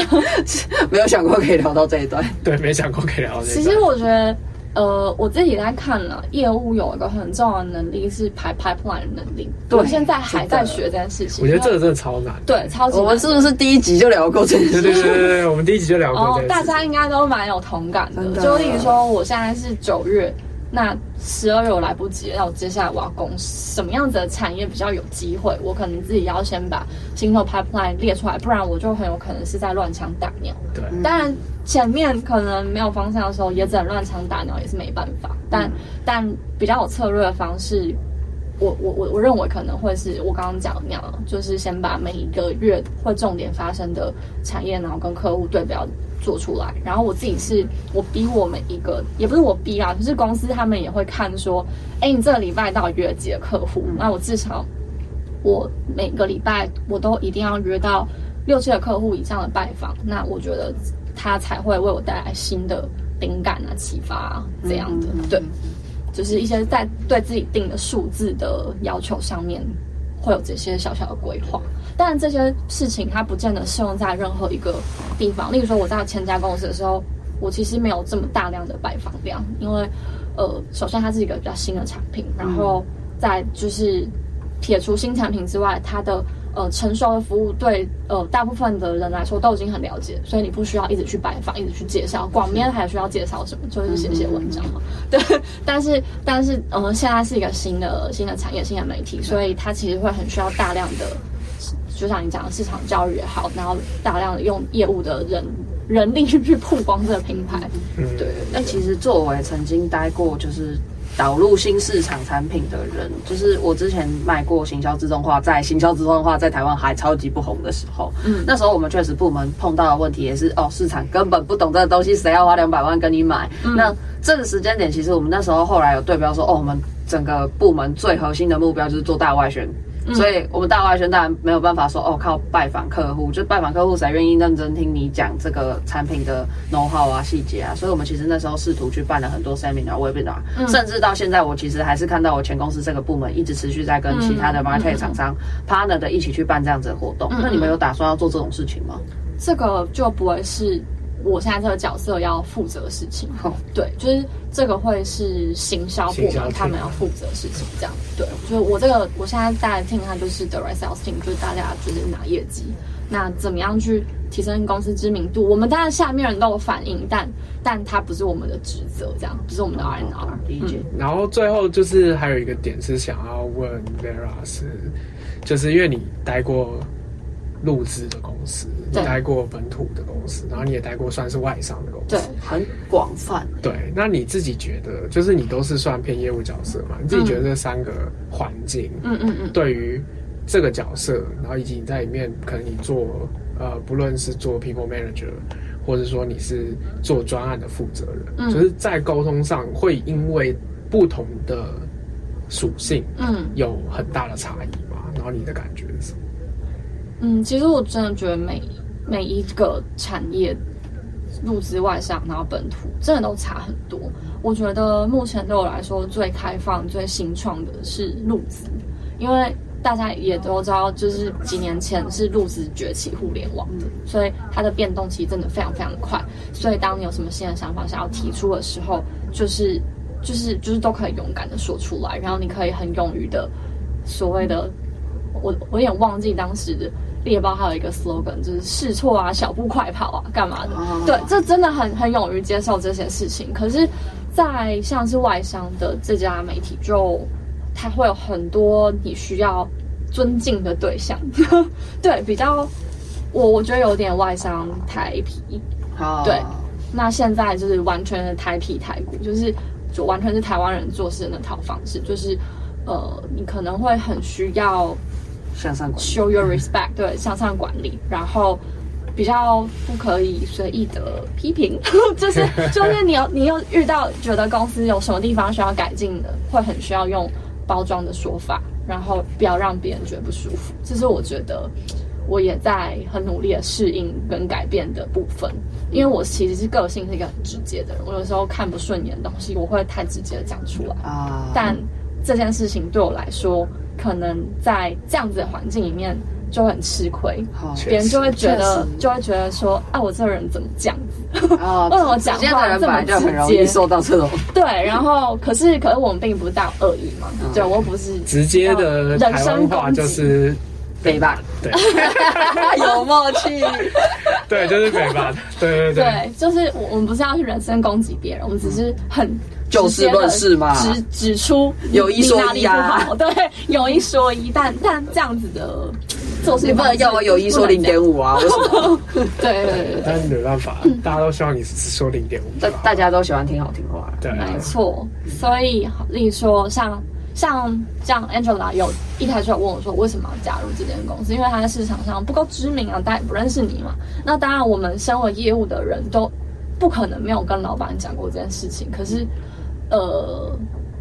没有想过可以聊到这一段，对，没想过可以聊到这一段。其实我觉得，呃，我自己在看了，业务有一个很重要的能力是排 pipeline 的能力。对，我现在还在学这件事情。我觉得这个真的超难。对，超级难。我们是不是第一集就聊过这件事情？对对对对对，我们第一集就聊过这件事情。哦，大家应该都蛮有同感的。就例如说，我现在是九月，那十二月我来不及了，那我接下来我要攻什么样子的产业比较有机会？我可能自己要先把新的 pipeline 列出来，不然我就很有可能是在乱枪打鸟。对，当然。前面可能没有方向的时候，也只能乱枪打鸟，也是没办法。但、嗯、但比较有策略的方式，我我我我认为可能会是我刚刚讲的那样，就是先把每一个月会重点发生的产业，然后跟客户对标做出来。然后我自己是我逼我们一个，也不是我逼啊，就是公司他们也会看说，哎、欸，你这个礼拜到底约了几个客户？那、嗯、我至少我每个礼拜我都一定要约到六七个客户以上的拜访。那我觉得。他才会为我带来新的灵感啊、启发啊这样的，对，就是一些在对自己定的数字的要求上面，会有这些小小的规划。但这些事情它不见得适用在任何一个地方。例如说，我在前家公司的时候，我其实没有这么大量的拜访量，因为呃，首先它是一个比较新的产品，然后再就是撇除新产品之外，它的。呃，成熟的服务对呃大部分的人来说都已经很了解，所以你不需要一直去拜访，一直去介绍。广面还需要介绍什么？就是写写文章嘛。对，但是但是呃，现在是一个新的新的产业、新的媒体，所以它其实会很需要大量的，就像你讲的市场教育也好，然后大量的用业务的人人力去曝光这个品牌。嗯，对。那其实作为曾经待过就是。导入新市场产品的人，就是我之前卖过行销自动化，在行销自动化在台湾还超级不红的时候，嗯，那时候我们确实部门碰到的问题也是，哦，市场根本不懂这个东西，谁要花两百万跟你买？嗯，那这个时间点，其实我们那时候后来有对标说，哦，我们整个部门最核心的目标就是做大外宣。所以我们大外宣当然没有办法说哦，靠拜访客户，就拜访客户谁愿意认真听你讲这个产品的 know how 啊、细节啊？所以我们其实那时候试图去办了很多 seminar、webinar，嗯，甚至到现在我其实还是看到我前公司这个部门一直持续在跟其他的 market 厂商 partner 的一起去办这样子的活动。嗯，那你们有打算要做这种事情吗？这个就不会是我现在这个角色要负责的事情，哦，对，就是这个会是行销部门他们要负责的事情，这样对。就是我这个我现在大家听它就是 direct sales team， 就是大家就是拿业绩，那怎么样去提升公司知名度？我们当然下面人都有反应，但但它不是我们的职责，这样不是我们的 R and R，哦，理解，嗯。然后最后就是还有一个点是想要问 Vera 是，就是因为你待过入资的公司，你待过本土的公司，然后你也待过算是外商的公司，对，很广泛。对，那你自己觉得，就是你都是算偏业务角色嘛？你自己觉得这三个环境，嗯嗯嗯，对于这个角色，然后以及你在里面，可能你做呃，不论是做 people manager， 或者说你是做专案的负责人，嗯，就是在沟通上会因为不同的属性，嗯，有很大的差异嘛？然后你的感觉是什么？嗯，其实我真的觉得每每一个产业，入资外商，然后本土，真的都差很多。我觉得目前对我来说最开放、最新创的是入资，因为大家也都知道，就是几年前是入资崛起互联网的，所以它的变动其实真的非常非常快。所以当你有什么新的想法想要提出的时候，就是就是就是都可以勇敢的说出来，然后你可以很勇于的所谓的，我我有点忘记当时的猎豹还有一个 slogan 就是试错啊，小步快跑啊，干嘛的？ Oh. 对，这真的很很勇于接受这些事情。可是，在像是外商的这家媒体就，就它会有很多你需要尊敬的对象，对，比较我我觉得有点外商台皮。Oh. 对，那现在就是完全的台皮台股，就是就完全是台湾人做事的那套方式，就是呃，你可能会很需要向上管理 ，show your respect， 对，向上管理，然后比较不可以随意的批评，就是就是你有你有遇到觉得公司有什么地方需要改进的，会很需要用包装的说法，然后不要让别人觉得不舒服。这是我觉得我也在很努力的适应跟改变的部分，因为我其实是个性是一个很直接的人，我有时候看不顺眼的东西，我会太直接的讲出来啊，嗯，但这件事情对我来说，可能在这样子的环境里面就很吃亏，别人就会觉得就会觉得说啊，我这个人怎么这样子？哦，为什么讲话这么直接？很容易受到这种对，然后可是可是我们并不是带有恶意嘛，嗯，对，我不是直接的人身攻击，就是北霸，对，有默契，对，就是北霸，对对 对, 对，就是我们不是要去人身攻击别人，我们只是很。就事论事嘛，指指出有一说一啊，对，有一说一，但但这样子的做事，你不能要我有一说零点五啊，为什么？对对 对, 对，但是没办法，嗯，大家都希望你只说零点五，大大家都喜欢听好听话，对，没错。所以，例如说像像像 Angela 有一开始有问我说，为什么要加入这间公司？因为他在市场上不够知名啊，大家也不认识你嘛。那当然，我们身为业务的人都不可能没有跟老板讲过这件事情，可是。呃，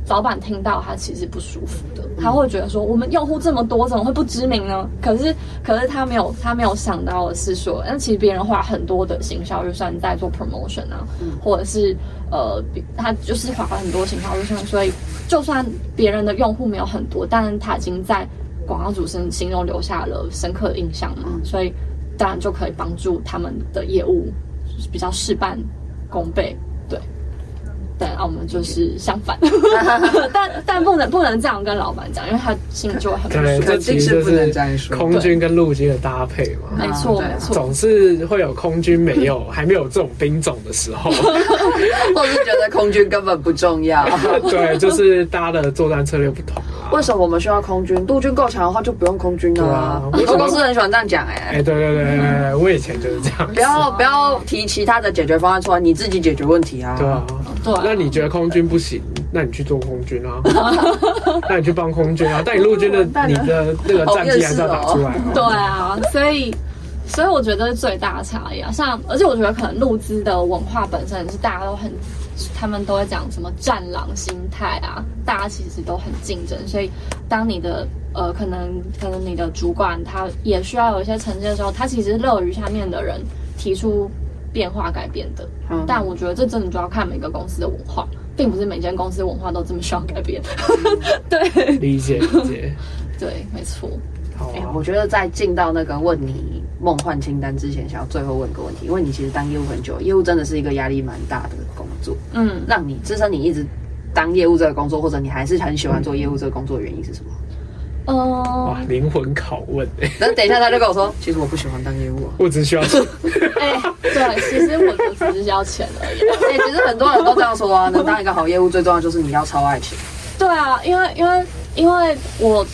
老板听到他其实不舒服的，他会觉得说我们用户这么多，怎么会不知名呢？可是，可是他没有，他没有想到的是说，那其实别人花很多的行销预算在做 promotion 啊，嗯，或者是呃，他就是花很多行销预算，所以就算别人的用户没有很多，但他已经在广告主身心中留下了深刻的印象嘛，嗯，所以当然就可以帮助他们的业务比较事半功倍，对。但我们就是相反，但但不能不能这样跟老板讲，因为他心里就很不舒服。对，这其实就是空军跟陆军的搭配嘛。没错，没错，总是会有空军没有还没有这种兵种的时候，或是觉得空军根本不重要。对，就是大家的作战策略不同啊。为什么我们需要空军？陆军够强的话就不用空军啊。我公司很喜欢这样讲哎。哎，对对对对，我以前就是这样。不要不要提其他的解决方案出来，你自己解决问题啊。对啊。对、啊。那你觉得空军不行，那你去做空军啊，那你去帮空军啊，但你陆军的你的那个战绩还是要打出来、哦哦。对啊，所以。所以我觉得是最大的差异啊，像而且我觉得可能陆资的文化本身是大家都很，他们都会讲什么战狼心态啊，大家其实都很竞争，所以当你的呃可能可能你的主管他也需要有一些成绩的时候，他其实乐于下面的人提出变化改变的、嗯，但我觉得这真的就要看每个公司的文化，并不是每间公司文化都这么需要改变。对，理解理解，对，没错。欸、我觉得在进到那个问你梦幻清单之前，想要最后问个问题，因为你其实当业务很久，业务真的是一个压力蛮大的工作。嗯，让你支撑你一直当业务这个工作，或者你还是很喜欢做业务这个工作的原因是什么？哦、嗯，哇，灵魂拷问哎、欸！但等一下他就跟我说，其实我不喜欢当业务、啊，我只需要钱。哎、欸，对，其实我只是要钱而已。哎、欸，其实很多人都这样说啊，能当一个好业务，最重要就是你要超爱钱。对啊，因为因为因为我。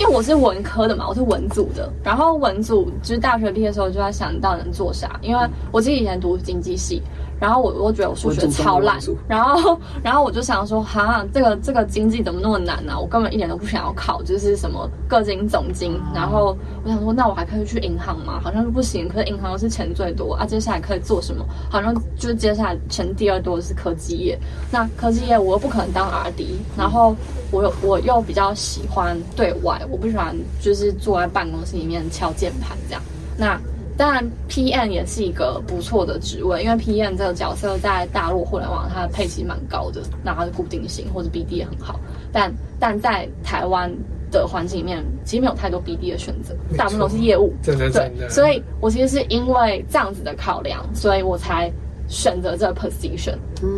因为我是文科的嘛，我是文组的，然后文组就是大学毕业的时候就在想到能做啥，因为我自己以前读经济系，然后我我觉得我数学超烂，然后然后我就想说，哈，这个这个经济怎么那么难啊，我根本一点都不想要考，就是什么个经总经，然后我想说，那我还可以去银行吗？好像是不行，可是银行又是钱最多啊，接下来可以做什么？好像就是接下来钱第二多的是科技业，那科技业我又不可能当 R D， 然后。我又我又比较喜欢对外，我不喜欢就是坐在办公室里面敲键盘这样。那当然 P M 也是一个不错的职位，因为 P M 这个角色在大陆互联网它的配置蛮高的，那它的固定性或者 B D 也很好。但但在台湾的环境里面，其实没有太多 B D 的选择，大部分都是业务。真的真的。所以我其实是因为这样子的考量，所以我才。选择这个 position，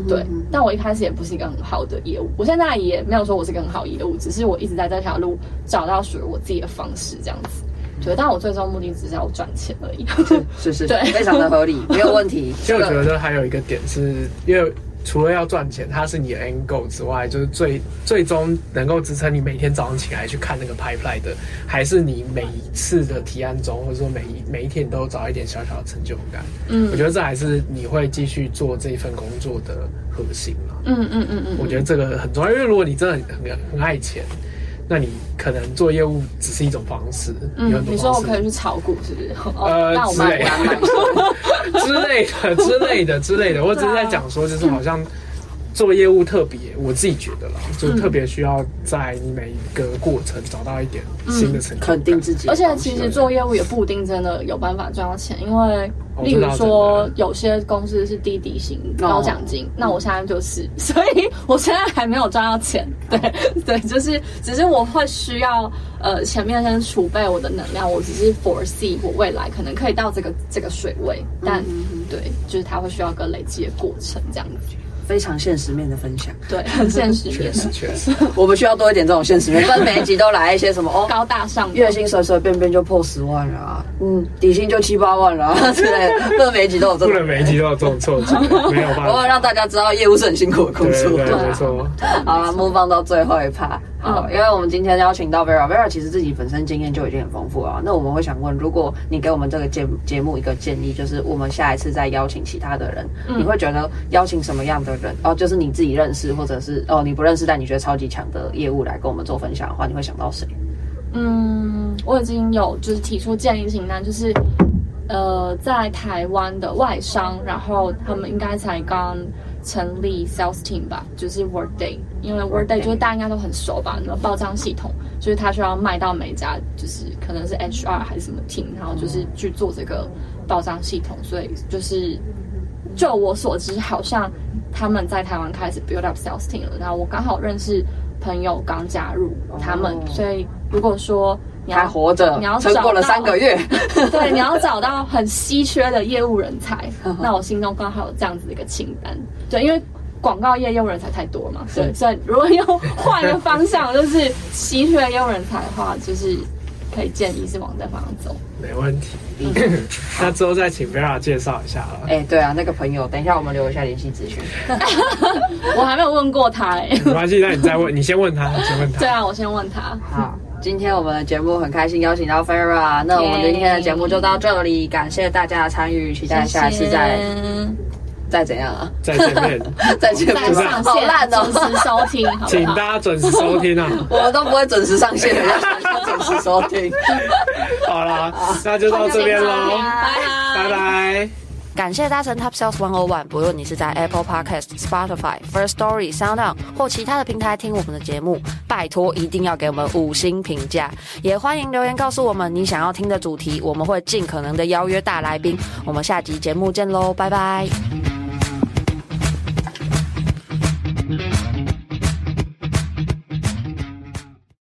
对、嗯哼哼，但我一开始也不是一个很好的业务，我现在也没有说我是一个很好业务，只是我一直在这条路找到属于我自己的方式，这样子。对，但我最终目的只是要赚钱而已。是是是，非常的合理，没有问题。其实我觉得还有一个点是，因为除了要赚钱，它是你的 end goal 之外，就是最最终能够支撑你每天早上起来去看那个 pipeline 的，还是你每一次的提案中，或者说每一每一天你都找一点小小的成就感。嗯，我觉得这还是你会继续做这一份工作的核心嘛。嗯嗯嗯嗯，我觉得这个很重要，因为如果你真的很很很爱钱。那你可能做业务只是一种方式，嗯、有很多方式。你说我可以去炒股，是不是？呃，那我之类的，之类的，之类的，之类的。我只是在讲说，就是好像做业务特别，我自己觉得啦，就特别需要在你每一个过程找到一点新的成就感、嗯，肯定自己。而且其实做业务也不一定真的有办法赚到钱，因为。例如说，有些公司是低底薪高奖金， oh. 那我现在就是，所以我现在还没有赚到钱。对、oh. 对，就是只是我会需要呃前面先储备我的能量，我只是 foresee 我未来可能可以到这个这个水位，但、mm-hmm. 对，就是它会需要一个累积的过程，这样子。非常现实面的分享，对，很现实面，确实确实，我们需要多一点这种现实面。不然每一集都来一些什么哦，高大上，月薪随随便便就破十万了、啊，嗯，底薪就七八万了、啊，之类的。不能每一集都有这种，不能每一集都有这种错觉，没有办法。我要让大家知道业务是很辛苦的工作，对，没错。好了，move on到最后一趴。好，因为我们今天邀请到 Vera，Vera Vera 其实自己本身经验就已经很丰富了、啊。那我们会想问，如果你给我们这个节节目一个建议，就是我们下一次再邀请其他的人，嗯、你会觉得邀请什么样的人？哦，就是你自己认识，或者是哦你不认识但你觉得超级强的业务来跟我们做分享的话，你会想到谁？嗯，我已经有就是提出建议清单，就是呃在台湾的外商，然后他们应该才刚。成立 sales team 吧，就是 Workday， 因为 Workday 就是大家应该都很熟吧，那个报账系统，就是它需要卖到每家，就是可能是 H R 还是什么 team， 然后就是去做这个报账系统，所以就是就我所知，好像他们在台湾开始 build up sales team 了，然后我刚好认识朋友刚加入他们，所以如果说。你还活着，你要撑过了三个月。对，你要找到很稀缺的业务人才。那我心中刚好有这样子的一个清单。对，因为广告业业务人才太多嘛，所以所以如果要换一个方向，就是稀缺的业务人才的话，就是可以建议是往这方向走。没问题。那之后再请 Vera 介绍一下了。哎、欸，对啊，那个朋友，等一下我们留一下联系资讯。我还没有问过他哎、欸。没关系，那你再问，你先问他，你先问他。对啊，我先问他。好。今天我们的节目很开心邀请到 Vera， 那我们今天的节目就到这里，感谢大家的参与，期待下次再再怎样啊，再见面，再见面，上线，好烂哦！准时收听，好，请大家准时收听啊！我们都不会准时上线的，要准时收听。好啦，那就到这边喽，拜拜。感谢搭乘 Top Sales 一零一，不论你是在 Apple Podcast、Spotify、First Story、SoundOn 或其他的平台听我们的节目，拜托一定要给我们五星评价，也欢迎留言告诉我们你想要听的主题，我们会尽可能的邀约大来宾。我们下集节目见喽，拜拜。